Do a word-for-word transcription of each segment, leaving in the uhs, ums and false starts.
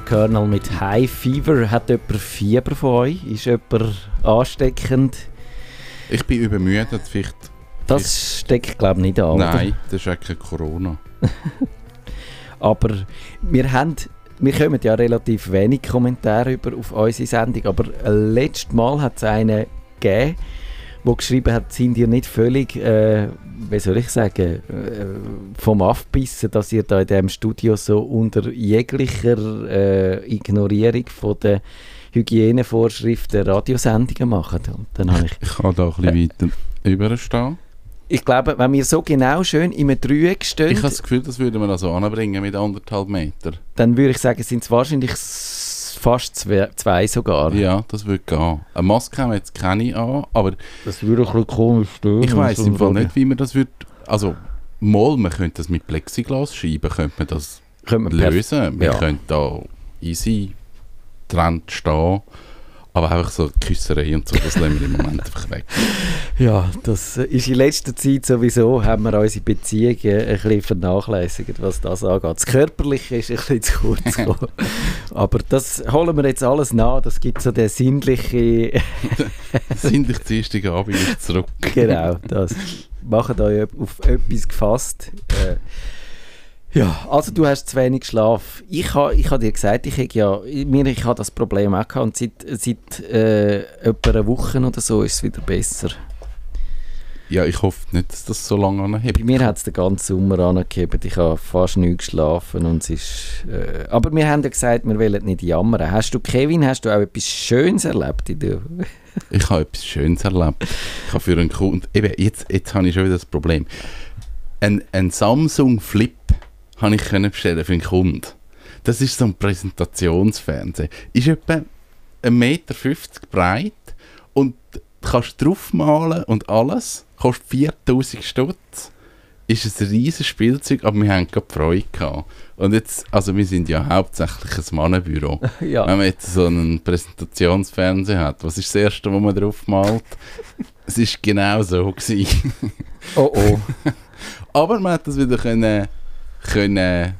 Twitter-Kernel mit High Fever. Hat jemand Fieber von euch? Ist jemand ansteckend? Ich bin übermüdet, vielleicht... Das steckt, glaube ich, nicht an. Nein, oder? Das ist ja kein Corona. Aber wir haben... Wir kommen ja relativ wenig Kommentare über auf unsere Sendung, aber letztes Mal hat es einen gegeben, der geschrieben hat, sind ihr nicht völlig, äh, wie soll ich sagen, äh, vom Aufbissen, dass ihr da in diesem Studio so unter jeglicher äh, Ignorierung von der Hygienevorschriften Radiosendungen macht. Und dann habe ich, ich kann da ein bisschen äh, weiter überstehen. Ich glaube, wenn wir so genau schön in einem Dreieck stehen... Ich habe das Gefühl, das würden wir also anbringen mit anderthalb Metern. Dann würde ich sagen, sind es wahrscheinlich fast zwei, zwei sogar. Ja, das würde gehen. Eine Maske haben wir jetzt keine an, aber... Das würde ein bisschen komisch stehen. Ich weiss im Fall nicht, wie man das würde... Also, mal, man könnte das mit Plexiglasscheiben, könnte man das könnte man lösen. Man ja. könnte da easy Trend stehen. Aber einfach so Küsserei und so, das lassen wir im Moment einfach weg. Ja, das ist in letzter Zeit sowieso, haben wir unsere Beziehungen ein bisschen vernachlässigt, was das angeht. Das Körperliche ist ein bisschen zu kurz gekommen. Aber das holen wir jetzt alles nach, das gibt so den sinnlichen... Sinnlich dienstigen Abend ist zurück. Genau, das. Macht euch auf etwas gefasst. Äh, Ja, also du hast zu wenig Schlaf. Ich habe ich ha dir gesagt, ich habe ja, ich ha das Problem auch gehabt und seit, seit äh, etwa einer Woche oder so ist es wieder besser. Ja, ich hoffe nicht, dass das so lange anhebt. Bei mir hat es den ganzen Sommer angehoben. Ich habe fast nicht geschlafen und es ist... Äh, aber wir haben ja gesagt, wir wollen nicht jammern. Hast du, Kevin, hast du auch etwas Schönes erlebt in dir? Ich habe etwas Schönes erlebt. Ich habe für einen Kunden... Eben, jetzt, jetzt habe ich schon wieder das Problem. Ein, ein Samsung Flip habe ich können bestellen für einen Kunden. Das ist so ein Präsentationsfernseher. Ist etwa eins Komma fünfzig Meter breit und kannst draufmalen und alles. Kostet viertausend Stutz. Ist ein riesiges Spielzeug, aber wir haben gerade Freude gehabt. Und jetzt, also wir sind ja hauptsächlich ein Mannenbüro. Ja. Wenn man jetzt so einen Präsentationsfernseher hat, was ist das Erste, was man drauf malt? Es war genau so gewesen. Oh oh. Aber man hat das wieder können... können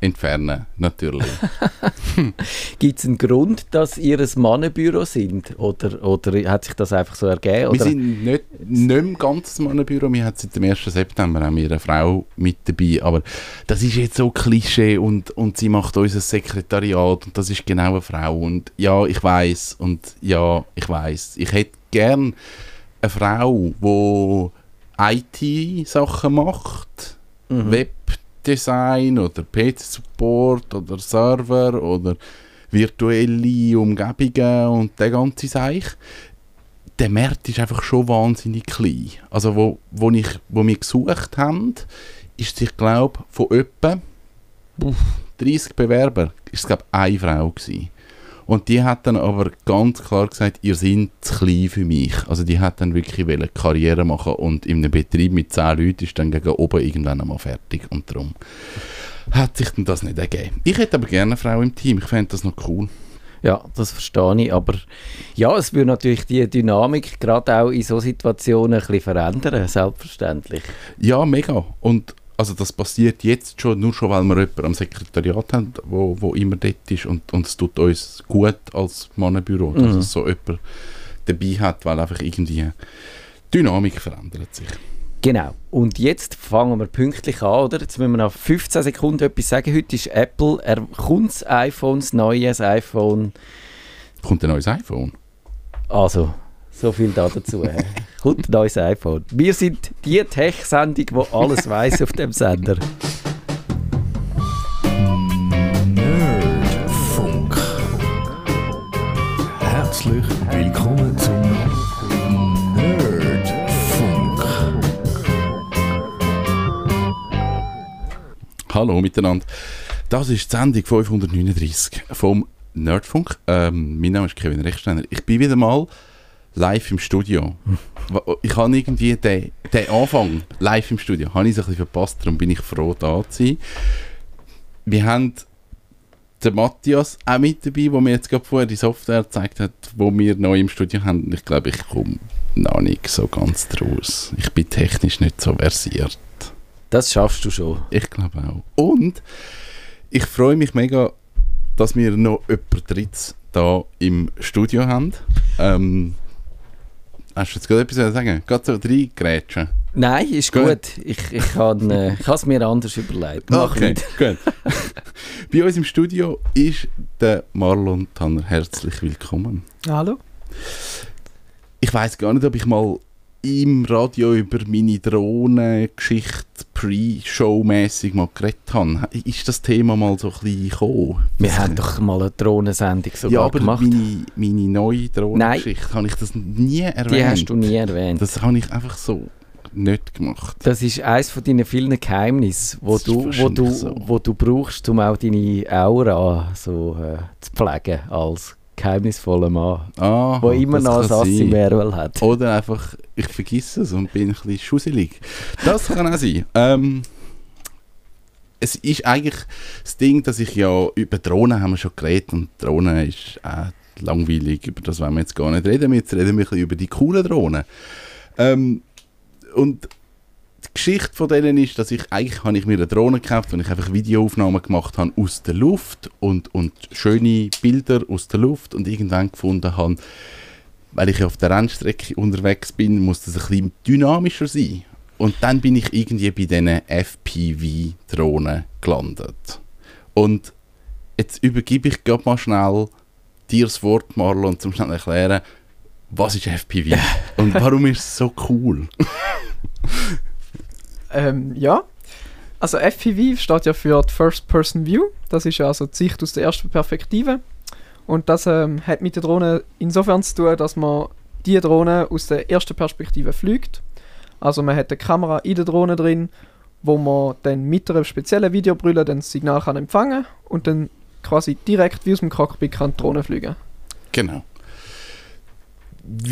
entfernen, natürlich. Gibt es einen Grund, dass ihr ein Mannenbüro sind? Oder, oder hat sich das einfach so ergeben? Wir oder? sind nicht, nicht im ganzen Mannenbüro. Wir haben seit dem ersten September haben wir eine Frau mit dabei. Aber das ist jetzt so Klischee und, und sie macht unser Sekretariat und das ist genau eine Frau. Und ja, ich weiss. Und ja, ich weiss. Ich hätte gern eine Frau, die I T-Sachen macht, mhm. Web Design oder P C-Support oder Server oder virtuelle Umgebungen und der ganze Seich. Der Markt ist einfach schon wahnsinnig klein. Also wo, wo, ich, wo wir gesucht haben, ist ich glaube von etwa dreißig Bewerber ist es glaube eine Frau gewesen. Und die hat dann aber ganz klar gesagt, ihr seid zu klein für mich. Also die hat dann wirklich wollen Karriere machen und in einem Betrieb mit zehn Leuten ist dann gegen oben irgendwann einmal fertig. Und darum hat sich dann das nicht ergeben. Ich hätte aber gerne eine Frau im Team, ich fände das noch cool. Ja, das verstehe ich, aber ja, es würde natürlich die Dynamik gerade auch in solchen Situationen ein bisschen verändern, selbstverständlich. Ja, mega. Und also das passiert jetzt schon, nur schon, weil wir jemanden am Sekretariat haben, wo, wo immer dort ist und, und es tut uns gut als Mannenbüro, dass mhm. es so jemanden dabei hat, weil einfach irgendwie Dynamik verändert sich. Genau. Und jetzt fangen wir pünktlich an, oder? Jetzt müssen wir nach fünfzehn Sekunden etwas sagen. Heute ist Apple, er kommt das iPhone, das neue iPhone. Kommt ein neues iPhone? Also... So viel da dazu. Kommt ein neues iPhone. Wir sind die Tech-Sendung, die alles weiss auf dem Sender. Nerdfunk. Herzlich willkommen zum Nerdfunk. Hallo miteinander. Das ist die Sendung fünfhundertneununddreißig vom Nerdfunk. Ähm, mein Name ist Kevin Rechsteiner. Ich bin wieder mal live im Studio. Ich habe irgendwie den, den Anfang live im Studio habe ich es ein bisschen verpasst, darum bin ich froh, da zu sein. Wir haben den Matthias auch mit dabei, der mir jetzt gerade vorher die Software gezeigt hat, wo wir neu im Studio haben. Ich glaube, ich komme noch nicht so ganz draus. Ich bin technisch nicht so versiert. Das schaffst du schon. Ich glaube auch. Und ich freue mich mega, dass wir noch jemanden Drittes hier im Studio haben. Ähm, hast du jetzt gerade etwas zu sagen? Gerade so reingrätschen? Nein, ist gut. gut. Ich, ich kann äh, es mir anders überlegt. Mach okay, gut. Bei uns im Studio ist der Marlon Tanner. Herzlich willkommen. Hallo. Ich weiss gar nicht, ob ich mal im Radio über meine Drohnengeschichte pre-show-mässig mal geredet habe. Ist das Thema mal so ein bisschen gekommen? Wir haben doch mal eine Drohnensendung sogar ja, aber gemacht. Meine, meine neue Drohnengeschichte habe ich das nie erwähnt. Die hast du nie erwähnt. Das habe ich einfach so nicht gemacht. Das ist eines von deinen vielen Geheimnissen, wo du, wo du, so. wo du brauchst, um auch deine Aura so, äh, zu pflegen als geheimnisvoller Mann, Aha, wo immer noch ein Assi mehr hat. Oder einfach, ich vergesse es und bin ein bisschen schusselig. Das kann auch sein. Ähm, es ist eigentlich das Ding, dass ich ja über Drohnen haben wir schon geredet und Drohnen ist auch langweilig, über das wollen wir jetzt gar nicht reden. Jetzt reden wir ein bisschen über die coolen Drohnen. Ähm, und die Geschichte von denen ist, dass ich eigentlich habe ich mir eine Drohne gekauft, und ich einfach Videoaufnahmen gemacht habe aus der Luft und, und schöne Bilder aus der Luft und irgendwann gefunden habe, weil ich auf der Rennstrecke unterwegs bin, muss das ein bisschen dynamischer sein. Und dann bin ich irgendwie bei diesen F P V Drohnen gelandet. Und jetzt übergebe ich gerade mal schnell dir das Wort, Marlon, zum schnell erklären, was ist F P V und warum ist es so cool? Ähm, ja, also F P V steht ja für die First Person View, das ist ja also die Sicht aus der ersten Perspektive, und das ähm, hat mit der Drohne insofern zu tun, dass man die Drohne aus der ersten Perspektive fliegt. Also man hat eine Kamera in der Drohne drin, wo man dann mit einer speziellen Videobrille dann das Signal kann empfangen und dann quasi direkt wie aus dem Cockpit kann die Drohne fliegen. Genau.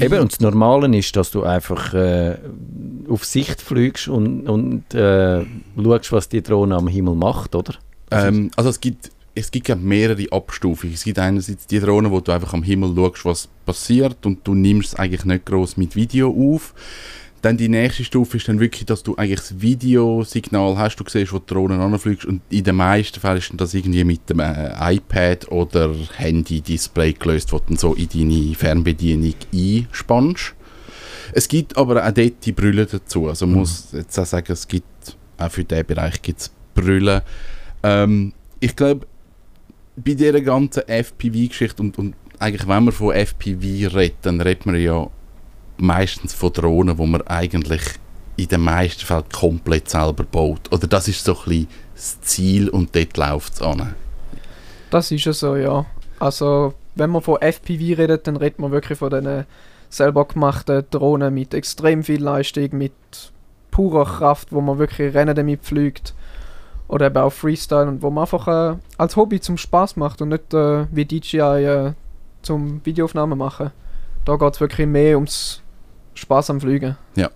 Eben, und das Normale ist, dass du einfach äh, auf Sicht fliegst und, und äh, schaust, was die Drohne am Himmel macht, oder? Ähm, also es gibt, es gibt mehrere Abstufungen. Es gibt einerseits die Drohne, wo du einfach am Himmel schaust, was passiert, und du nimmst es eigentlich nicht gross mit Video auf. Dann die nächste Stufe ist dann wirklich, dass du eigentlich das Videosignal hast, du siehst, wo die Drohne anfliegst, und in den meisten Fällen ist das irgendwie mit dem äh, iPad oder Handy-Display gelöst, das du dann so in deine Fernbedienung einspannst. Es gibt aber auch dort die Brille dazu, also man muss jetzt auch sagen, es gibt auch für diesen Bereich gibt's Brille. Ähm, ich glaube, bei dieser ganzen F P V Geschichte und, und eigentlich, wenn man von F P V redet, dann redet man ja meistens von Drohnen, die man eigentlich in den meisten Fällen komplett selber baut. Oder das ist so ein bisschen das Ziel und dort läuft es an. Das ist ja so, ja. Also, wenn man von F P V redet, dann redet man wirklich von diesen selber gemachten Drohnen mit extrem viel Leistung, mit purer Kraft, wo man wirklich Rennen damit fliegt. Oder eben auch Freestyle, und wo man einfach äh, als Hobby zum Spass macht und nicht äh, wie D J I äh, zum Videoaufnahmen machen. Da geht es wirklich mehr ums Spass am Fliegen. Ja.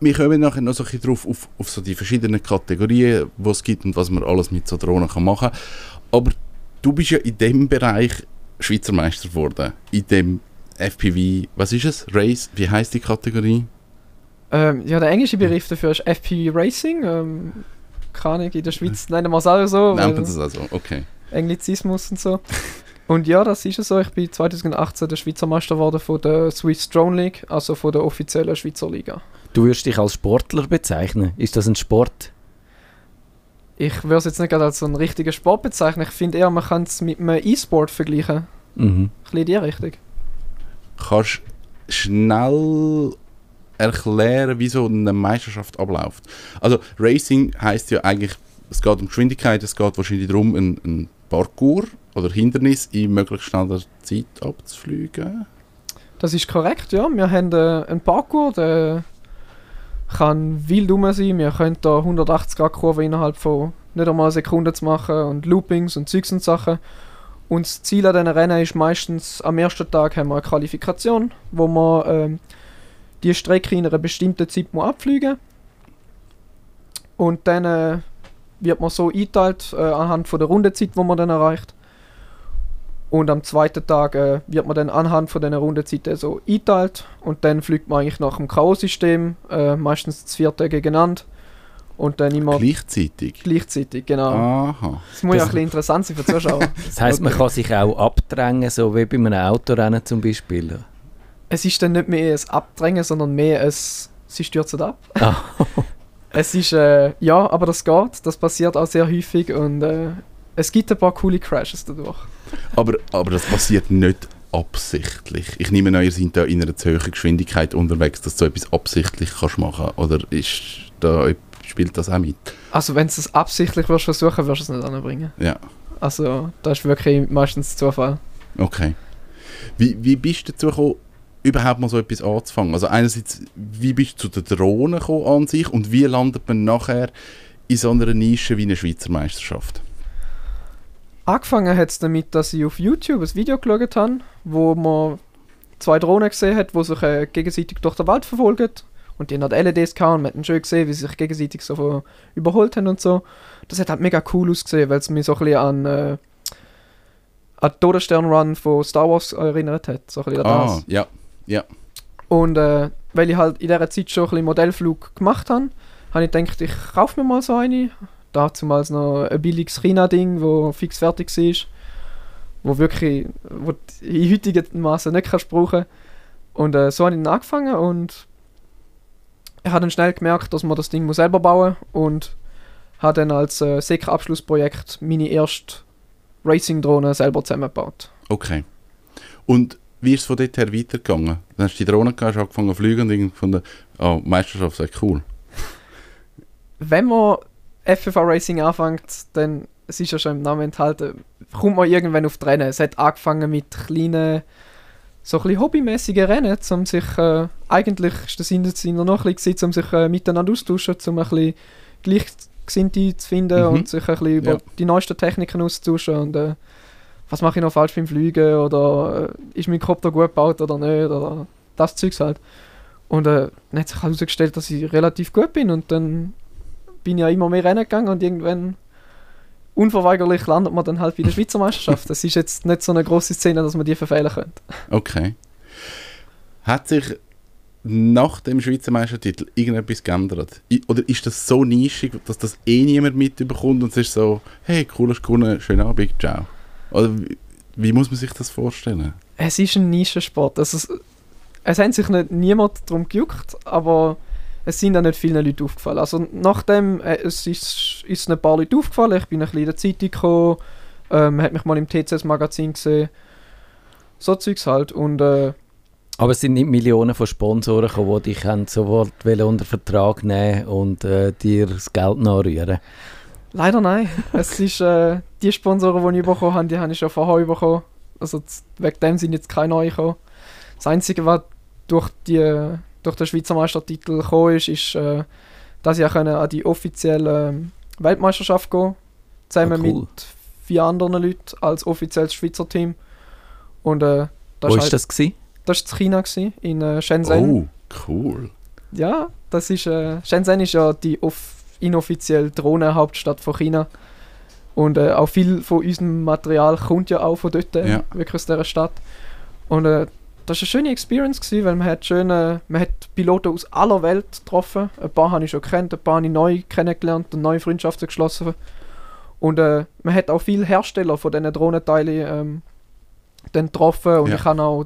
Wir kommen nachher noch so ein bisschen drauf auf, auf so die verschiedenen Kategorien, die es gibt und was man alles mit so Drohnen kann machen. Aber du bist ja in dem Bereich Schweizermeister geworden. In dem F P V, was ist es? Race? Wie heisst die Kategorie? Ähm, ja, der englische Begriff dafür ist F P V Racing. Ähm, keine Ahnung, in der Schweiz nennen wir es auch so. Nennen wir das auch so, okay. Englizismus und so. Und ja, das ist es so. Ich bin zweitausendachtzehn der Schweizer Meister geworden von der Swiss Drone League, also von der offiziellen Schweizer Liga. Du würdest dich als Sportler bezeichnen. Ist das ein Sport? Ich würde es jetzt nicht gerade als so einen richtigen Sport bezeichnen. Ich finde eher, man kann es mit einem E-Sport vergleichen. Mhm. Ein bisschen in die Richtung. Kannst du schnell erklären, wie so eine Meisterschaft abläuft? Also Racing heisst ja eigentlich, es geht um Geschwindigkeit, es geht wahrscheinlich darum, ein, ein Parkour oder Hindernis in möglichst schneller Zeit abzufliegen? Das ist korrekt, ja. Wir haben äh, einen Parkour, der kann wild rum sein. Wir können da hundertachtzig Grad Kurven innerhalb von nicht einmal Sekunden zu machen und Loopings und Zeugs und Sachen. Und das Ziel an diesen Rennen ist meistens, am ersten Tag haben wir eine Qualifikation, wo man äh, die Strecke in einer bestimmten Zeit muss abfliegen muss. Und dann äh, wird man so eingeteilt, äh, anhand von der Rundenzeit, die man dann erreicht. Und am zweiten Tag äh, wird man dann anhand von dieser Rundenzeiten so eingeteilt. Und dann fliegt man eigentlich nach dem K O-System, äh, meistens das vierte gegeneinander. Und dann immer gleichzeitig? Gleichzeitig, genau. Aha. Das muss das ja ein bisschen interessant sein für die Zuschauer. Das heisst, okay, man kann sich auch abdrängen, so wie bei einem Autorennen zum Beispiel. Es ist dann nicht mehr ein Abdrängen, sondern mehr ein «Sie stürzen ab». Oh. Es ist, äh, ja, aber das geht, das passiert auch sehr häufig und äh, es gibt ein paar coole Crashes dadurch. Aber, aber das passiert nicht absichtlich? Ich nehme an, ihr seid da in einer zu hohen Geschwindigkeit unterwegs, dass du so etwas absichtlich kannst machen, oder ist da, spielt das auch mit? Also wenn du es absichtlich versuchen würdest, wirst du es nicht anbringen. Ja. Also das ist wirklich meistens Zufall. Okay. Wie, wie bist du dazu gekommen, überhaupt mal so etwas anzufangen? Also einerseits, wie bist du zu den Drohnen gekommen an sich und wie landet man nachher in so einer Nische wie eine Schweizer Meisterschaft? Angefangen hat es damit, dass ich auf YouTube ein Video geschaut habe, wo man zwei Drohnen gesehen hat, die sich äh, gegenseitig durch den Wald verfolgen. Und die hatten halt L E Ds gehabt und man hat schön gesehen, wie sie sich gegenseitig so überholt haben und so. Das hat halt mega cool ausgesehen, weil es mich so ein bisschen an... Äh, an den Todesstern-Run von Star Wars erinnert hat. So ein bisschen an das. Ah, ja. Ja. Und äh, weil ich halt in dieser Zeit schon ein bisschen Modellflug gemacht habe, habe ich gedacht, ich kaufe mir mal so eine. Dazumals noch ein billiges China-Ding, das fix fertig war, wo wirklich wo in heutigen Massen nicht kannst brauchen. Und äh, so habe ich dann angefangen und ich habe dann schnell gemerkt, dass man das Ding selber bauen muss und habe dann als äh, S E C-Abschlussprojekt meine erste Racing-Drohne selber zusammengebaut. Okay. Und wie ist es von dort her weitergegangen? Dann hast du die Drohne gehabt, hast angefangen zu fliegen und irgendwie von der oh, Meisterschaft sagt cool. Wenn man F P V Racing anfängt, dann, es ist ja schon im Namen enthalten, kommt man irgendwann auf die Rennen. Es hat angefangen mit kleinen, so ein bisschen hobbymäßigen Rennen, um sich, äh, eigentlich ist der Sinn noch ein bisschen, um sich äh, miteinander austauschen, um ein bisschen Gleichgesinnte zu finden, mhm, und sich ein bisschen über ja. die neuesten Techniken auszutauschen und äh, was mache ich noch falsch beim Fliegen oder äh, ist mein Kopter gut gebaut oder nicht oder das Zeugs halt. Und äh, dann hat sich herausgestellt, dass ich relativ gut bin und dann bin ich ja immer mehr rennen gegangen und irgendwann unverweigerlich landet man dann halt bei der Schweizer Meisterschaft. Das ist jetzt nicht so eine grosse Szene, dass man die verfehlen könnte. Okay. Hat sich nach dem Schweizer Meistertitel irgendetwas geändert? Oder ist das so nischig, dass das eh niemand mitbekommt und es ist so, hey, cool, hast du gewonnen, schönen Abend, ciao. Oder wie, wie muss man sich das vorstellen? Es ist ein Nischensport. Also es, es hat sich nicht niemand darum gejuckt, aber es sind auch nicht vielen Leuten aufgefallen. Also nachdem äh, es ist, ist ein paar Leute aufgefallen. Ich bin ein bisschen in der Zeitung gekommen, ähm, hat mich mal im T C S Magazin gesehen. So Zeugs halt. Und, äh, aber es sind nicht Millionen von Sponsoren gekommen, die dich sofort unter Vertrag nehmen und äh, dir das Geld nachrühren. Leider nein. Es ist, äh, die Sponsoren, die ich bekommen habe, die habe ich schon vorher bekommen. Also wegen dem sind jetzt keine neuen gekommen. Das Einzige, was durch, die, durch den Schweizer Meistertitel gekommen ist, ist, äh, dass ich auch an die offizielle Weltmeisterschaft gehen konnte. Zusammen ja, cool. mit vier anderen Leuten als offizielles Schweizer Team. Und, äh, das Wo war halt, das? Gewesen? Das war in China, gewesen, in äh, Shenzhen. Oh, cool. Ja, das ist, äh, Shenzhen ist ja die offizielle inoffiziell Drohnenhauptstadt von China und äh, auch viel von unserem Material kommt ja auch von dort, ja. wirklich aus dieser Stadt und äh, das war eine schöne Experience gewesen, weil man hat schöne, man hat Piloten aus aller Welt getroffen, ein paar habe ich schon kennt, ein paar habe ich neu kennengelernt und neue Freundschaften geschlossen und äh, man hat auch viele Hersteller von diesen Drohnenteilen ähm, getroffen und ja. ich kann auch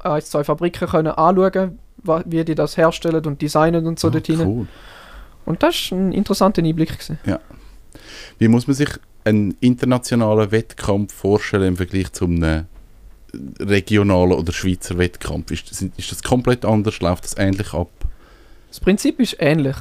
ein, zwei Fabriken können anschauen, wie die das herstellen und designen und so oh, dort cool. hinein. Und das war ein interessanter Einblick. Ja. Wie muss man sich einen internationalen Wettkampf vorstellen im Vergleich zu einem regionalen oder Schweizer Wettkampf? Ist das, ist das komplett anders? Läuft das ähnlich ab? Das Prinzip ist ähnlich.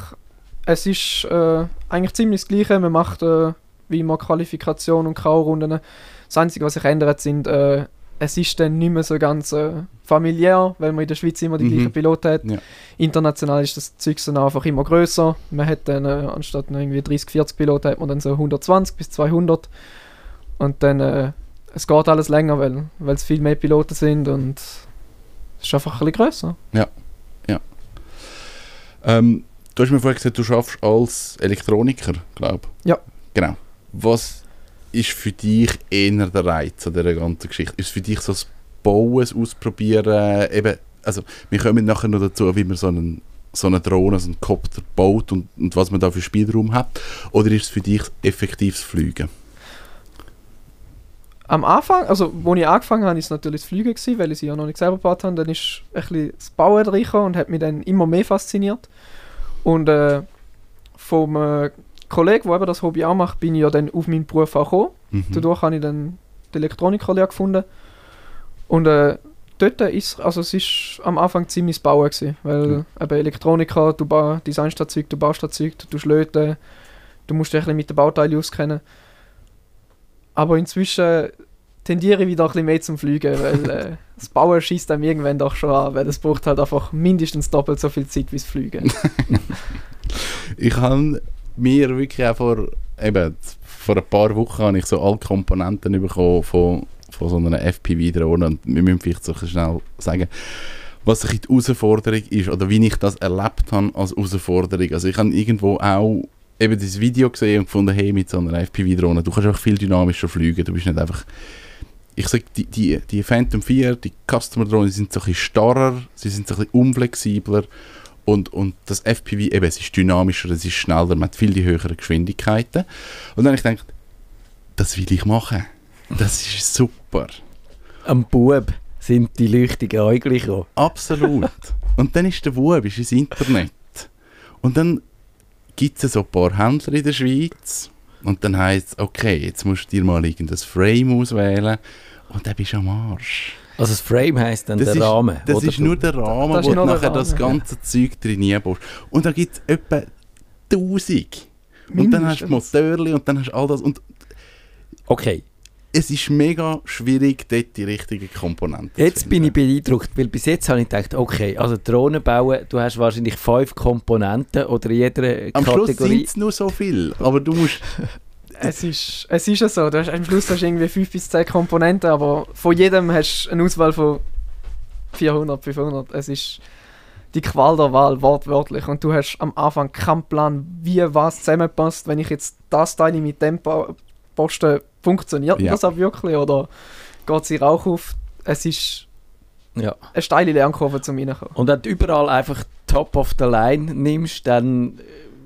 Es ist äh, eigentlich ziemlich das Gleiche. Man macht äh, wie immer Qualifikation und K O-Runden. Das Einzige, was sich ändert, sind, äh, es ist dann nicht mehr so ganz äh, familiär, weil man in der Schweiz immer die mhm. gleichen Piloten hat. Ja. International ist das Zeug dann einfach immer grösser. Man hat dann, äh, anstatt irgendwie dreißig, vierzig Piloten, hat man dann so hundertzwanzig bis zweihundert. Und dann, äh, es geht alles länger, weil, weil es viel mehr Piloten sind und es ist einfach ein bisschen grösser. Ja, ja. Ähm, du hast mir vorhin gesagt, du arbeitest als Elektroniker, glaube ich. Ja. Genau. Was ist für dich eher der Reiz an dieser ganzen Geschichte? Ist für dich so das Bauen, das Ausprobieren, eben, also wir kommen nachher noch dazu, wie man so einen so eine Drohne, so einen Kopter baut und, und was man da für Spielraum hat? Oder ist es für dich effektives Fliegen? Am Anfang, also als ich angefangen habe, war es natürlich das Fliegen, weil ich sie ja noch nicht selber gebaut habe. Dann ist ein bisschen das Bauen reingekommen und hat mich dann immer mehr fasziniert. Und äh, vom äh, Kollegen, der eben das Hobby auch macht, bin ich ja dann auf meinen Beruf auch gekommen. Mhm. Dadurch habe ich dann die Elektronik-Kollege gefunden. Und äh, dort ist, also es ist am Anfang ziemlich das Bauen gewesen, weil mhm. eben Elektroniker, du ba- designst das Zeug, du baust das Zeug, du tust Löten, du musst dich ein bisschen mit den Bauteilen auskennen. Aber inzwischen tendiere ich wieder ein bisschen mehr zum Fliegen, weil äh, das Bauen schießt einem irgendwann doch schon an, weil es braucht halt einfach mindestens doppelt so viel Zeit wie das Fliegen. Ich habe mir wirklich auch vor, eben, vor ein paar Wochen habe ich so alle Komponenten bekommen von, von so einer F P V-Drohne, und wir müssen vielleicht so schnell sagen, was die Herausforderung ist oder wie ich das erlebt habe als Herausforderung. Also ich habe irgendwo auch eben dieses Video gesehen und gefunden, hey, mit so einer F P V-Drohne, du kannst einfach viel dynamischer fliegen, du bist nicht einfach, ich sage, die, die, die Phantom vier, die Customer-Drohnen sind so ein bisschen starrer, sie sind so ein bisschen unflexibler, und, und das F P V, eben, es ist dynamischer, es ist schneller, man hat viel die höheren Geschwindigkeiten, und dann habe ich gedacht, das will ich machen, das ist super. Am Bub sind die Leuchtungen eigentlich auch. Absolut. Und dann ist der Bub, ist ins Internet, und dann gibt es so ein paar Händler in der Schweiz, und dann heisst es, okay, jetzt musst du dir mal irgendein Frame auswählen, und dann bist du am Arsch. Also das Frame heisst dann das der ist, Rahmen? Das oder ist nur der Rahmen, das wo du nachher Rahmen. Das ganze Zeug drin baust. Und da gibt es etwa tausend. Und dann hast du Motorli und dann hast du all das. Und okay. Es ist mega schwierig, dort die richtigen Komponenten jetzt zu finden. Jetzt bin ich beeindruckt, weil bis jetzt habe ich gedacht, okay, also Drohnen bauen, du hast wahrscheinlich fünf Komponenten oder in jeder am Kategorie. Am Schluss sind es nur so viel, aber du musst... es ist es ist ja so, du hast, am Schluss hast du irgendwie fünf bis zehn Komponenten, aber von jedem hast du eine Auswahl von vierhundert, fünfhundert. Es ist die Qual der Wahl, wortwörtlich. Und du hast am Anfang keinen Plan, wie was zusammenpasst, wenn ich jetzt das Teil mit dem ba- poste, funktioniert ja. Das auch wirklich oder geht sie Rauch auf? Es ist ja. eine steile Lernkurve zum Reinkommen. Und wenn du überall einfach top of the line nimmst, dann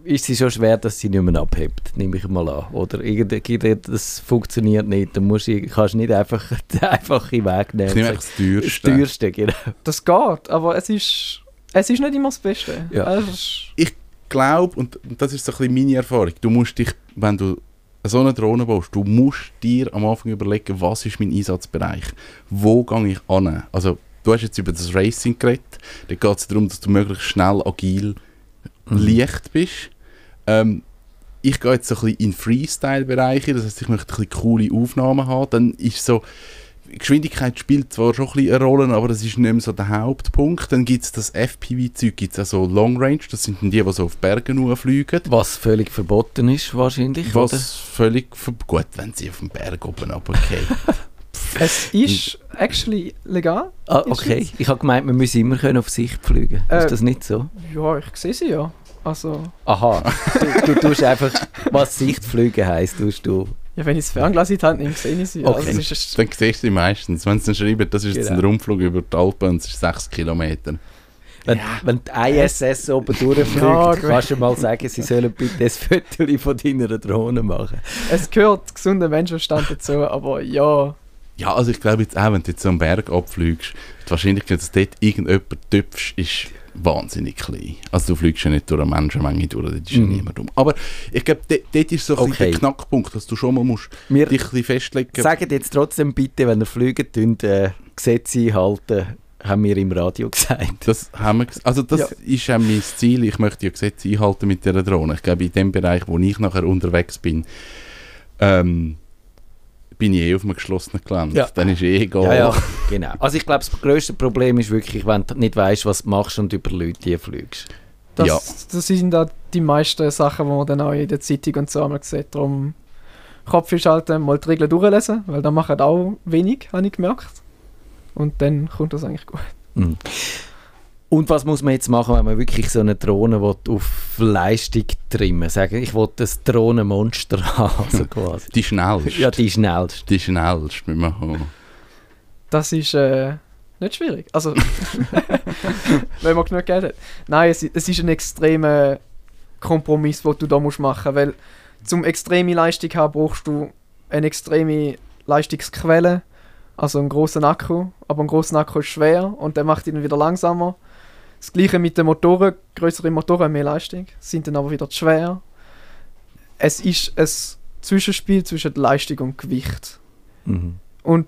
ist sie so schwer, dass sie nicht mehr abhebt, nehme ich mal an. Oder irgendwie, das funktioniert nicht, dann musst du, kannst du nicht einfach den einfachen Weg nehmen. Ich nehme das Teuerste. Das Teuerste, genau. Das geht, aber es ist, es ist nicht immer das Beste. Ja. Also, ich glaube, und das ist so ein bisschen meine Erfahrung, du musst dich, wenn du so eine Drohne baust, du musst dir am Anfang überlegen, was ist mein Einsatzbereich, wo gehe ich an. Also du hast jetzt über das Racing geredet, da geht es darum, dass du möglichst schnell, agil, mhm. leicht bist. Ähm, ich gehe jetzt so ein bisschen in Freestyle-Bereiche, das heisst, ich möchte ein bisschen coole Aufnahmen haben, dann ist so, Geschwindigkeit spielt zwar schon ein bisschen eine Rolle, aber das ist nicht mehr so der Hauptpunkt. Dann gibt es das F P V-Zeug, gibt es auch so Long Range, das sind dann die, die so auf Bergen hochfliegen. Was völlig verboten ist wahrscheinlich, Was oder? völlig verboten, gut, wenn sie auf dem Berg oben runterfallen. Es ist actually legal. Ah, okay, ich habe gemeint, man müsse immer können auf Sicht fliegen, äh, ist das nicht so? Ja, ich sehe sie ja. Also. Aha, du, du tust einfach, was Sichtflüge heisst, tust du... Ja, wenn ich das Fernglas in die Hand nehme, sehe ich sie. Okay. Also, es ist dann siehst du sie meistens. Wenn sie dann schreiben, das ist jetzt genau. ein Rundflug über die Alpen und es ist sechs Kilometer. Wenn, ja. wenn die I S S oben durchfliegt, ja, kannst du mal sagen, sie sollen bitte ein Foto von deiner Drohne machen. Es gehört gesunder Menschenverstand dazu, aber ja. Ja, also ich glaube jetzt auch, wenn du jetzt so einen Berg abfliegst, die Wahrscheinlichkeit, dass dort irgendjemand tüpfst, ist wahnsinnig klein. Also du fliegst ja nicht durch eine Menschenmenge durch, das ist ja mm. niemand dumm. Aber ich glaube, dort de- ist so okay. ein der Knackpunkt, dass du schon mal musst wir dich ein bisschen festlegen musst. Sagt jetzt trotzdem bitte, wenn ihr fliegt, und, äh, Gesetze einhalten, haben wir im Radio gesagt. Das, haben wir g- also das ja. ist auch mein Ziel, ich möchte ja Gesetze einhalten mit dieser Drohne. Ich glaube, in dem Bereich, wo ich nachher unterwegs bin, ähm, bin ich eh auf einem geschlossenen Gelände, ja. dann ist eh egal. Ja, ja. Genau. Also ich glaube, das grösste Problem ist wirklich, wenn du nicht weißt, was du machst und über Leute fliegst. Das, ja. das sind auch die meisten Sachen, die man dann auch in der Zeitung und so einmal sieht. Darum Kopf ist halt mal die Regeln durchlesen, weil da machen auch wenig, habe ich gemerkt. Und dann kommt das eigentlich gut. Mhm. Und was muss man jetzt machen, wenn man wirklich so eine Drohne will, auf Leistung trimmen will? Ich will das Drohnenmonster haben. Also quasi. Die schnellste. Ja, die schnellste. Die schnellste. Das ist äh, nicht schwierig. Also, wenn man genug Geld hat. Nein, es, es ist ein extremer Kompromiss, den du da musst machen, weil zum extreme Leistung haben, brauchst du eine extreme Leistungsquelle, also einen grossen Akku. Aber ein grosser Akku ist schwer und der macht ihn dann wieder langsamer. Das gleiche mit den Motoren, größere Motoren haben mehr Leistung, sind dann aber wieder zu schwer. Es ist ein Zwischenspiel zwischen Leistung und Gewicht. Mhm. Und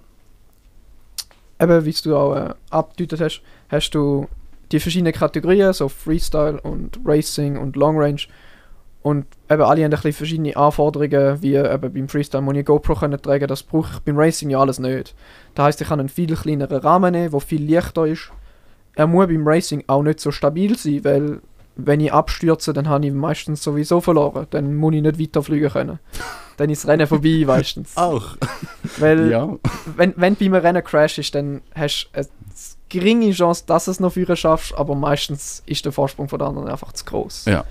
eben, wie du auch äh, abgedeutet hast, hast du die verschiedenen Kategorien, so Freestyle und Racing und Long Range. Und eben alle haben ein bisschen verschiedene Anforderungen, wie eben beim Freestyle muss ich GoPro können tragen, das brauche ich beim Racing ja alles nicht. Das heisst, ich kann einen viel kleineren Rahmen nehmen, der viel leichter ist. Er muss beim Racing auch nicht so stabil sein, weil wenn ich abstürze, dann habe ich meistens sowieso verloren. Dann muss ich nicht weiter fliegen können. Dann ist das Rennen vorbei meistens. Auch. Weil ja. wenn, wenn du beim Rennen crashst, dann hast du eine geringe Chance, dass du es noch früher schaffst, aber meistens ist der Vorsprung von den anderen einfach zu gross. Ja.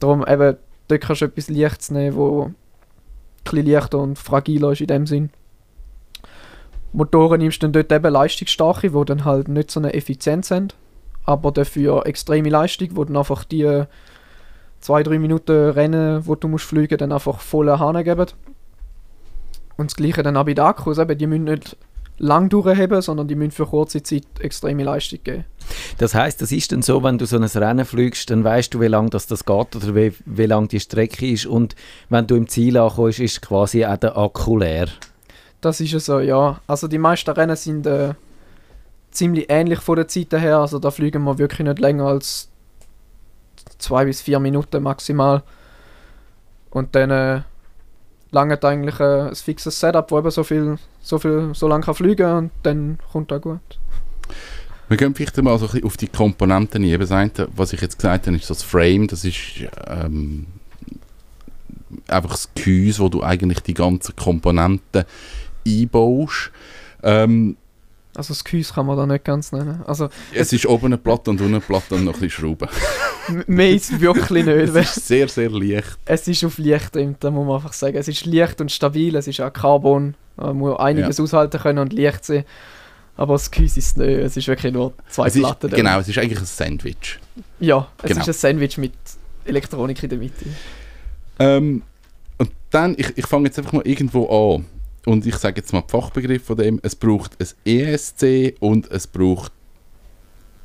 Darum eben, dort kannst du etwas Leichtes nehmen, wo ein bisschen leichter und fragiler ist in dem Sinn. Motoren nimmst du dann dort eben leistungsstarke, die dann halt nicht so eine Effizienz haben, aber dafür extreme Leistung, wo dann einfach die zwei bis drei Minuten Rennen, wo du musst fliegen, dann einfach volle Hahn geben. Und das gleiche dann auch bei den Akkus, eben, die müssen nicht lang durchheben, sondern die müssen für kurze Zeit extreme Leistung geben. Das heisst, das ist dann so, wenn du so ein Rennen fliegst, dann weißt du, wie lange das, das geht oder wie, wie lang die Strecke ist, und wenn du im Ziel ankommst, ist quasi auch der Akku leer. Das ist so, ja. Also die meisten Rennen sind äh, ziemlich ähnlich von der Zeit her, also da fliegen wir wirklich nicht länger als zwei bis vier Minuten maximal. Und dann äh, langt eigentlich äh, ein fixes Setup, das eben so viel, so viel, so lange kann fliegen, und dann kommt das gut. Wir gehen vielleicht mal so ein bisschen auf die Komponenten ein. Das eine, was ich jetzt gesagt habe, ist das Frame. Das ist ähm, einfach das Gehäuse, wo du eigentlich die ganzen Komponenten einbaust. Ähm, Also das Gehäuse kann man da nicht ganz nennen. Also, es, es ist oben eine Platte und unten eine Platte und noch ein bisschen Schrauben. Mehr ist es wirklich nicht. Es ist sehr, sehr leicht. Es ist auf Licht, da muss man einfach sagen. Es ist leicht und stabil, es ist auch Carbon. Man muss einiges ja. aushalten können und leicht sein. Aber das Gehäuse ist es nicht. Es ist wirklich nur zwei es Platten. Ist, genau, es ist eigentlich ein Sandwich. Ja, es genau. ist ein Sandwich mit Elektronik in der Mitte. Ähm, und dann, ich, ich fange jetzt einfach mal irgendwo an. Und ich sage jetzt mal den Fachbegriff von dem, es braucht ein E S C und es braucht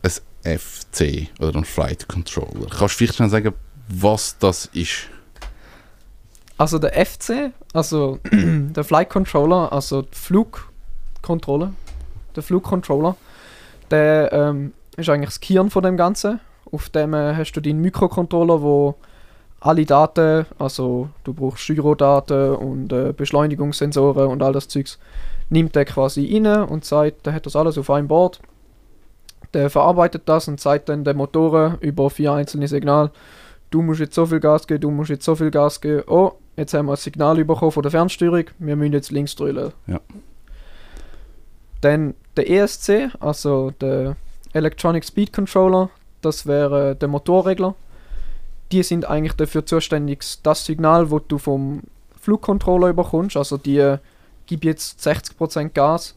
ein F C oder einen Flight Controller. Kannst du vielleicht schon sagen, was das ist? Also der F C, also der Flight Controller, also der Flugcontroller, der Flugcontroller, der ähm, ist eigentlich das Gehirn von dem Ganzen. Auf dem äh, hast du deinen Mikrocontroller, wo alle Daten, also du brauchst Gyrodaten und äh, Beschleunigungssensoren und all das Zeugs, nimmt der quasi rein und sagt, der hat das alles auf einem Board. Der verarbeitet das und zeigt dann den Motoren über vier einzelne Signale, du musst jetzt so viel Gas geben, du musst jetzt so viel Gas geben, oh, jetzt haben wir ein Signal bekommen von der Fernsteuerung, wir müssen jetzt links drüllen. Ja. Dann der E S C, also der Electronic Speed Controller, das wäre äh, der Motorregler. Die sind eigentlich dafür zuständig, das Signal, das du vom Flugcontroller bekommst, also die äh, gib jetzt sechzig Prozent Gas,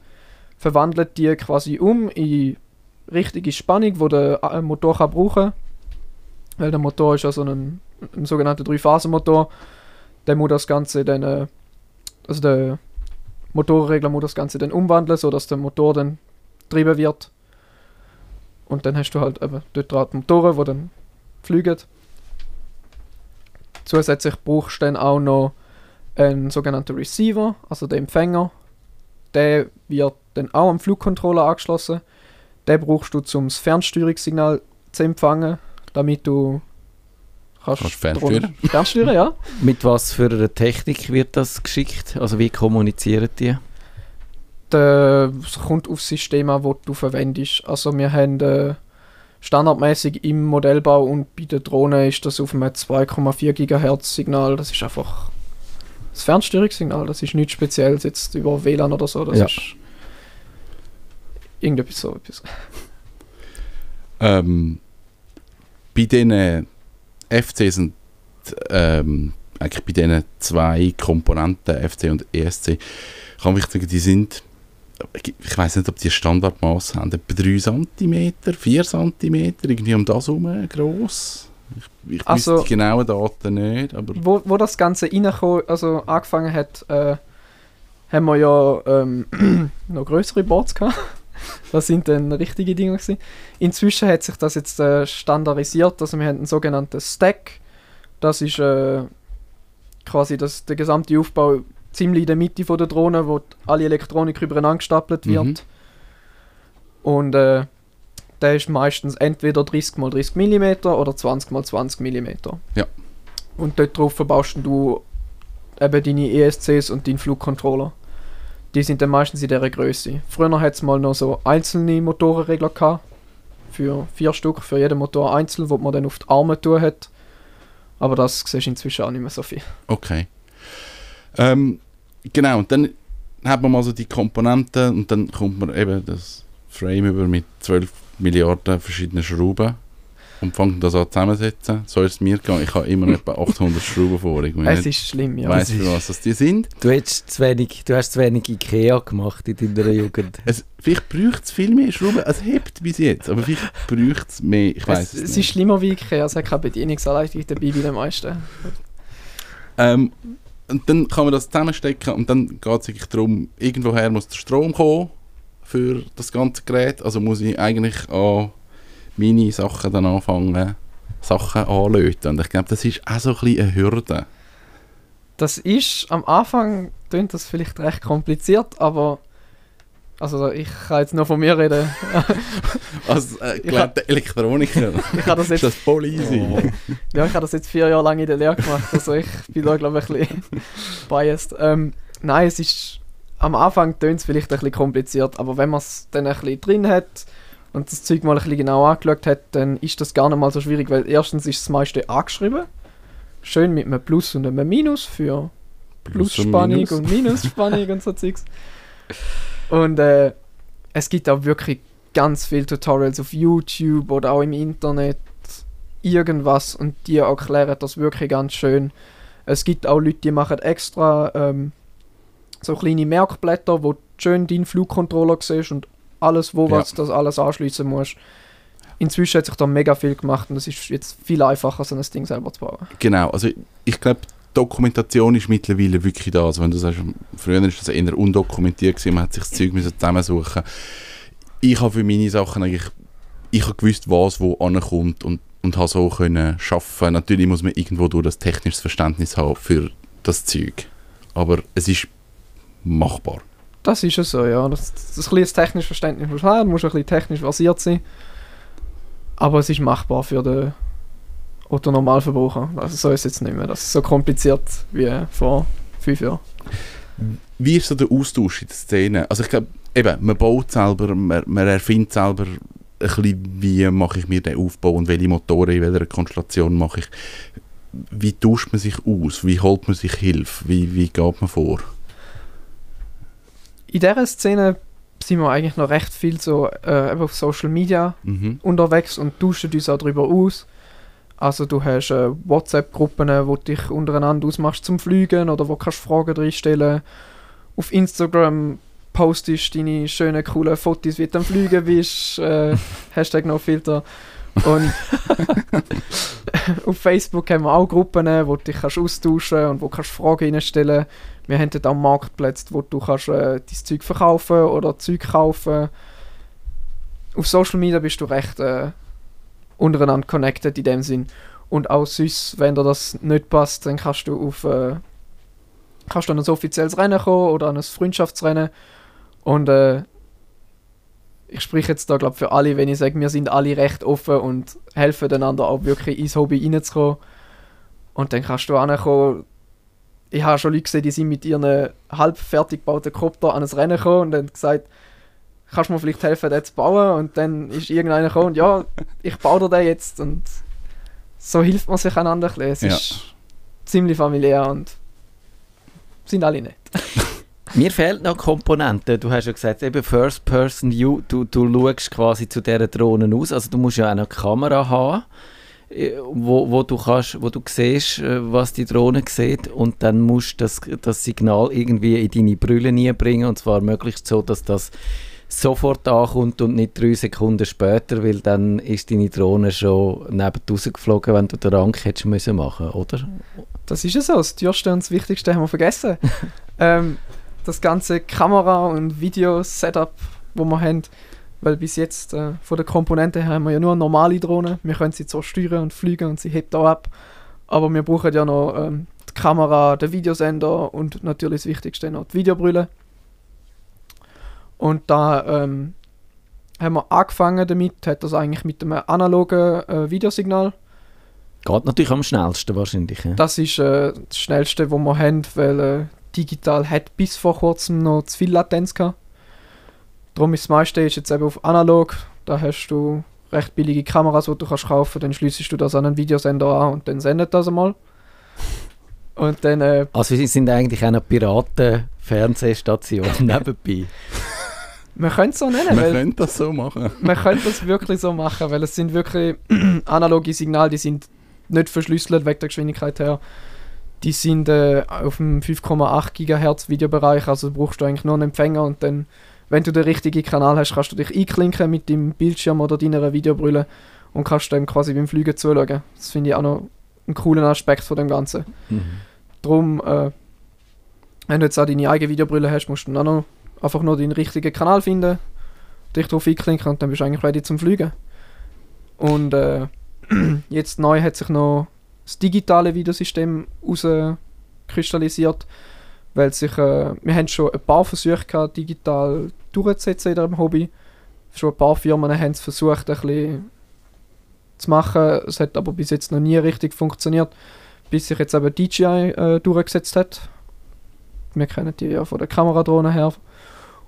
verwandelt die quasi um in richtige Spannung, die der Motor kann brauchen. Weil der Motor ist ja so ein, ein sogenannter Drei-Phasen-Motor. Der muss das Ganze dann, äh, also der Motorregler muss das Ganze dann umwandeln, sodass der Motor dann getrieben wird. Und dann hast du halt eben dort dran die Motoren, die dann fliegen. Zusätzlich brauchst du dann auch noch einen sogenannten Receiver, also den Empfänger. Der wird dann auch am Flugcontroller angeschlossen. Den brauchst du, um das Fernsteuerungssignal zu empfangen, damit du kannst fernsteuern. Fernsteuern, ja. Mit was für einer Technik wird das geschickt? Also wie kommunizieren die? Es kommt auf das System an, das du verwendest. Also wir haben... Äh, standardmäßig im Modellbau und bei der Drohne ist das auf einem zwei Komma vier Gigahertz Signal. Das ist einfach das Fernsteuerungssignal. Das ist nichts Spezielles jetzt über W L A N oder so. Das ja. ist irgendetwas so. Etwas. Ähm, bei diesen F C sind ähm, eigentlich bei diesen zwei Komponenten F C und E S C kann ich sagen, die sind ich weiss nicht, ob die Standardmasse haben, etwa drei Zentimeter, vier Zentimeter, irgendwie um das herum gross. Ich, ich also, weiss die genauen Daten nicht. Aber wo, wo das Ganze reingekommen, also angefangen hat, äh, haben wir ja ähm, noch größere Boards gehabt. Das sind dann richtige Dinge gewesen. Inzwischen hat sich das jetzt äh, standardisiert, also wir haben einen sogenannten Stack. Das ist äh, quasi das, der gesamte Aufbau ziemlich in der Mitte von der Drohne, wo alle Elektronik übereinander gestapelt wird. Mhm. Und äh, der ist meistens entweder dreißig mal dreißig Millimeter oder zwanzig mal zwanzig Millimeter. Ja. Und dort drauf verbaust du eben deine E S Cs und deinen Flugcontroller. Die sind dann meistens in dieser Größe. Früher hat es mal noch so einzelne Motorenregler gehabt. Für vier Stück, für jeden Motor einzeln, wo man dann auf die Arme tun hat. Aber das siehst du inzwischen auch nicht mehr so viel. Okay. Ähm, genau, und dann hat man mal so die Komponenten und dann kommt man eben das Frame über mit zwölf Milliarden verschiedenen Schrauben und fängt das an zusammensetzen. So ist es mir gegangen. Ich habe immer etwa achthundert Schrauben vor. Ich es ist schlimm, ja. Ich weiss, für was das die sind. Du, hättest zu wenig, du hast zu wenig Ikea gemacht in deiner Jugend. Es, vielleicht bräuchte es viel mehr Schrauben. Es hebt bis jetzt, aber vielleicht bräuchte es mehr. Ich weiss es, es, es ist schlimmer wie Ikea. Es hat keine Bedienungsanleitung dabei bei den meisten. Ähm... Und dann kann man das zusammenstecken und dann geht es eigentlich darum, irgendwoher muss der Strom kommen für das ganze Gerät. Also muss ich eigentlich an meine Sachen dann anfangen, Sachen anlöten. Und ich glaube, das ist auch so ein bisschen eine Hürde. Das ist, am Anfang klingt das vielleicht recht kompliziert, aber also ich kann jetzt nur von mir reden. Als äh, gelernter Elektroniker. Ich habe das jetzt, ist das voll easy. Oh. Ja, ich habe das jetzt vier Jahre lang in der Lehre gemacht, also ich bin da glaube ich ein bisschen biased. Ähm, nein, es ist, am Anfang tönt es vielleicht ein bisschen kompliziert, aber wenn man es dann ein bisschen drin hat und das Zeug mal ein bisschen genau angeschaut hat, dann ist das gar nicht mal so schwierig, weil erstens ist das meiste angeschrieben, schön mit einem Plus und einem Minus für Plusspannung und Minusspannung und so Zeugs. Und äh, es gibt auch wirklich ganz viele Tutorials auf YouTube oder auch im Internet, irgendwas, und die erklären das wirklich ganz schön. Es gibt auch Leute, die machen extra ähm, so kleine Merkblätter, wo du schön deinen Flugcontroller siehst und alles, wo ja. was das alles anschliessen musst. Inzwischen hat sich da mega viel gemacht und es ist jetzt viel einfacher, so ein Ding selber zu bauen. Genau, also ich, ich glaube, Dokumentation ist mittlerweile wirklich da. Also wenn du sagst, früher war das eher undokumentiert gewesen, man hat sich das Zeug zusammensuchen. Ich habe für meine Sachen eigentlich, ich habe gewusst, was wo ankommt und, und habe so können arbeiten. Natürlich muss man irgendwo durch das technisches Verständnis haben für das Zeug. Aber es ist machbar. Das ist es so, ja. Das, das ein bisschen technisches Verständnis musst du haben, musst ein bisschen technisch versiert sein. Aber es ist machbar für den Otto Normalverbraucher. Also so ist es jetzt nicht mehr. Das ist so kompliziert wie vor fünf Jahren. Wie ist so der Austausch in der Szene? Also ich glaube, eben, man baut selber, man, man erfindet selber ein bisschen, wie mache ich mir den Aufbau und welche Motoren, in welcher Konstellation mache ich. Wie tauscht man sich aus? Wie holt man sich Hilfe? Wie, wie geht man vor? In dieser Szene sind wir eigentlich noch recht viel so äh, auf Social Media mhm. unterwegs und tauschen uns auch darüber aus. Also du hast äh, WhatsApp-Gruppen, wo du dich untereinander ausmachst zum Fliegen oder wo kannst Fragen reinstellen. Auf Instagram postest deine schönen, coolen Fotos, wie du am Fliegen bist. Äh, Hashtag NoFilter. Und auf Facebook haben wir auch Gruppen, wo du dich kannst austauschen und wo du kannst Fragen reinstellen. Wir haben dort auch Marktplätze, wo du kannst, äh, dein Zeug verkaufen oder Zeug kaufen. Auf Social Media bist du recht... Äh, untereinander connected in dem Sinn. Und auch sonst, wenn dir das nicht passt, dann kannst du auf äh, kannst du an ein offizielles Rennen kommen oder an ein Freundschaftsrennen. Und äh, ich spreche jetzt da glaube für alle, wenn ich sage, wir sind alle recht offen und helfen einander auch wirklich ins Hobby reinzukommen. Und dann kannst du ankommen. Ich habe schon Leute gesehen, die sind mit ihren halb fertig gebauten Kopter an ein Rennen gekommen und dann gesagt, kannst du mir vielleicht helfen, den zu bauen? Und dann ist irgendeiner gekommen und ja, ich baue dir den jetzt. Und so hilft man sich einander ein bisschen. Es ja. ist ziemlich familiär und sind alle nett. Mir fehlt noch Komponenten. Du hast ja gesagt, eben First Person View, du, du schaust quasi zu dieser Drohne aus. Also du musst ja auch eine Kamera haben. wo, wo du kannst, wo du siehst, was die Drohne sieht, und dann musst du das, das Signal irgendwie in deine Brille reinbringen, und zwar möglichst so, dass das sofort ankommt und nicht drei Sekunden später, weil dann ist deine Drohne schon neben rausgeflogen, wenn du den Rank hättest müssen machen, oder? Das ist ja so, das Teuerste und das Wichtigste haben wir vergessen. ähm, das ganze Kamera- und Video-Setup, das wir haben, weil bis jetzt äh, von den Komponenten her haben wir ja nur normale Drohnen, wir können sie so steuern und fliegen und sie hebt auch ab, aber wir brauchen ja noch ähm, die Kamera, den Videosender und natürlich das Wichtigste noch die Videobrille. Und da ähm, haben wir angefangen damit, hat das eigentlich mit einem analogen äh, Videosignal. Geht natürlich am schnellsten wahrscheinlich. Ja? Das ist äh, das Schnellste, was wir haben, weil äh, digital hat bis vor kurzem noch zu viel Latenz gehabt. Darum ist das meiste ist jetzt eben auf analog. Da hast du recht billige Kameras, die du kannst kaufen, dann schliessest du das an einen Videosender an und dann sendet das einmal. Und dann, äh, also wir sind eigentlich eine Piraten-Fernsehstation nebenbei. Man könnte es so nennen. Man könnte das so machen. Man könnte das wirklich so machen, weil es sind wirklich analoge Signale, die sind nicht verschlüsselt wegen der Geschwindigkeit her. Die sind äh, auf dem fünf Komma acht Gigahertz Videobereich, also brauchst du eigentlich nur einen Empfänger, und dann, wenn du den richtigen Kanal hast, kannst du dich einklinken mit deinem Bildschirm oder deiner Videobrille und kannst dann quasi beim Fliegen zuschauen. Das finde ich auch noch einen coolen Aspekt von dem Ganzen. Mhm. Darum, äh, wenn du jetzt auch deine eigene Videobrille hast, musst du dann auch noch einfach nur den richtigen Kanal finden, dich drauf einklinken, und dann bist du eigentlich ready zum Fliegen. Und äh, jetzt neu hat sich noch das digitale Videosystem rauskristallisiert, weil sich, äh, wir haben schon ein paar Versuche gehabt, digital durchzusetzen in diesem Hobby. Schon ein paar Firmen haben es versucht, ein bisschen zu machen. Es hat aber bis jetzt noch nie richtig funktioniert, bis sich jetzt eben D J I äh, durchgesetzt hat. Wir kennen die ja von der Kameradrohne her.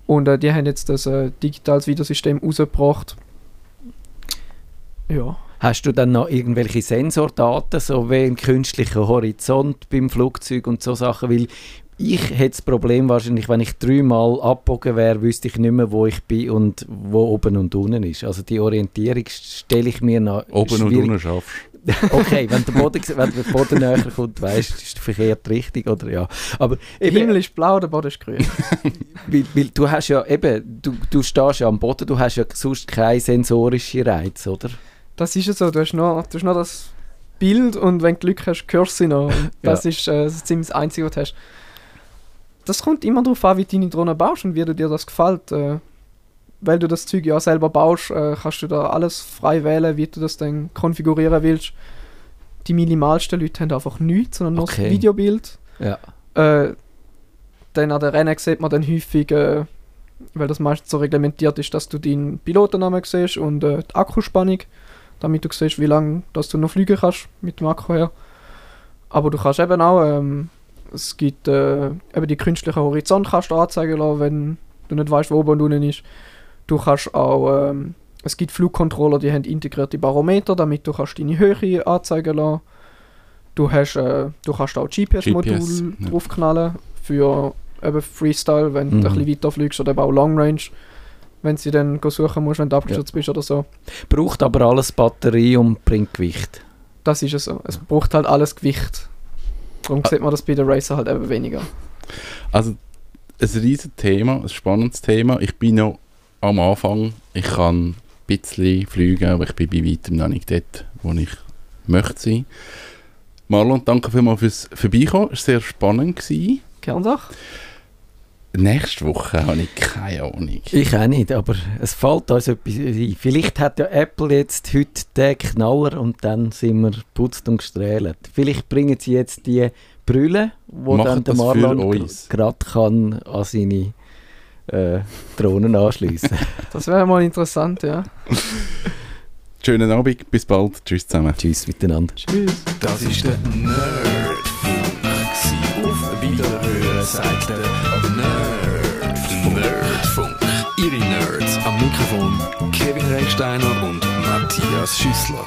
Und äh, die haben jetzt das äh, digitales Videosystem rausgebracht. Ja. Hast du dann noch irgendwelche Sensordaten, so wie einen künstlichen Horizont beim Flugzeug und so Sachen? Weil ich hätte das Problem wahrscheinlich, wenn ich dreimal abgebogen wäre, wüsste ich nicht mehr, wo ich bin und wo oben und unten ist. Also die Orientierung stelle ich mir noch oben schwierig. Und unten schaffst du. Okay, wenn der Boden, wenn der Boden näher kommt, weißt du, ist verkehrt richtig, oder ja. Aber der Himmel ist blau, der Boden ist grün. weil, weil du hast ja eben, du, du stehst ja am Boden, du hast ja sonst keine sensorischen Reize, oder? Das ist ja so, du hast noch, du hast noch das Bild, und wenn du Glück hast, hörst du sie noch. Das ja. ist äh, das ziemlich das Einzige, was du hast. Das kommt immer darauf an, wie du deine Drohne baust und wie dir das gefällt. Äh, weil du das Zeug ja selber baust, äh, kannst du da alles frei wählen, wie du das dann konfigurieren willst. Die minimalsten Leute haben einfach nichts, sondern nur okay. Das Videobild. Ja. Äh, dann an den Rennen sieht man dann häufig, äh, weil das meistens so reglementiert ist, dass du deinen Pilotennamen siehst und äh, die Akkuspannung, damit du siehst, wie lange dass du noch fliegen kannst mit dem Akku her. Aber du kannst eben auch, ähm, es gibt äh, eben die künstlichen Horizont kannst du anzeigen lassen, wenn du nicht weißt, wo oben und unten ist. Du kannst auch, ähm, es gibt Flugcontroller, die haben integrierte Barometer, damit du kannst deine Höhe anzeigen lassen. Du, hast, äh, du kannst auch G P S-Modul ja. draufknallen für eben Freestyle, wenn mhm. du ein bisschen weiter fliegst, oder eben auch Long Range, wenn sie dann suchen musst, wenn du abgestürzt ja. bist oder so. Braucht aber alles Batterie und bringt Gewicht. Das ist es so. Es braucht halt alles Gewicht. Darum ah. sieht man das bei den Racer halt eben weniger. Also ein riesen Thema, ein spannendes Thema. Ich bin noch am Anfang, ich kann ein bisschen fliegen, aber ich bin bei weitem noch nicht dort, wo ich möchte sein. Marlon, danke vielmals fürs Vorbeikommen, es war sehr spannend. Gerne doch. Nächste Woche habe ich keine Ahnung. Ich auch nicht, aber es fällt uns etwas ein. Vielleicht hat ja Apple jetzt heute den Knaller und dann sind wir putzt und gestrahlt. Vielleicht bringen sie jetzt die Brille, die dann der Marlon gerade kann an seine Äh, Drohnen anschliessen. Das wäre mal interessant, ja. Schönen Abend, bis bald. Tschüss zusammen. Tschüss miteinander. Tschüss. Das ist der Nerdfunk. Auf Wiederhören sagt der Nerdfunk. Nerdfunk. Ihre Nerds am Mikrofon Kevin Rechsteiner und Matthias Schüssler.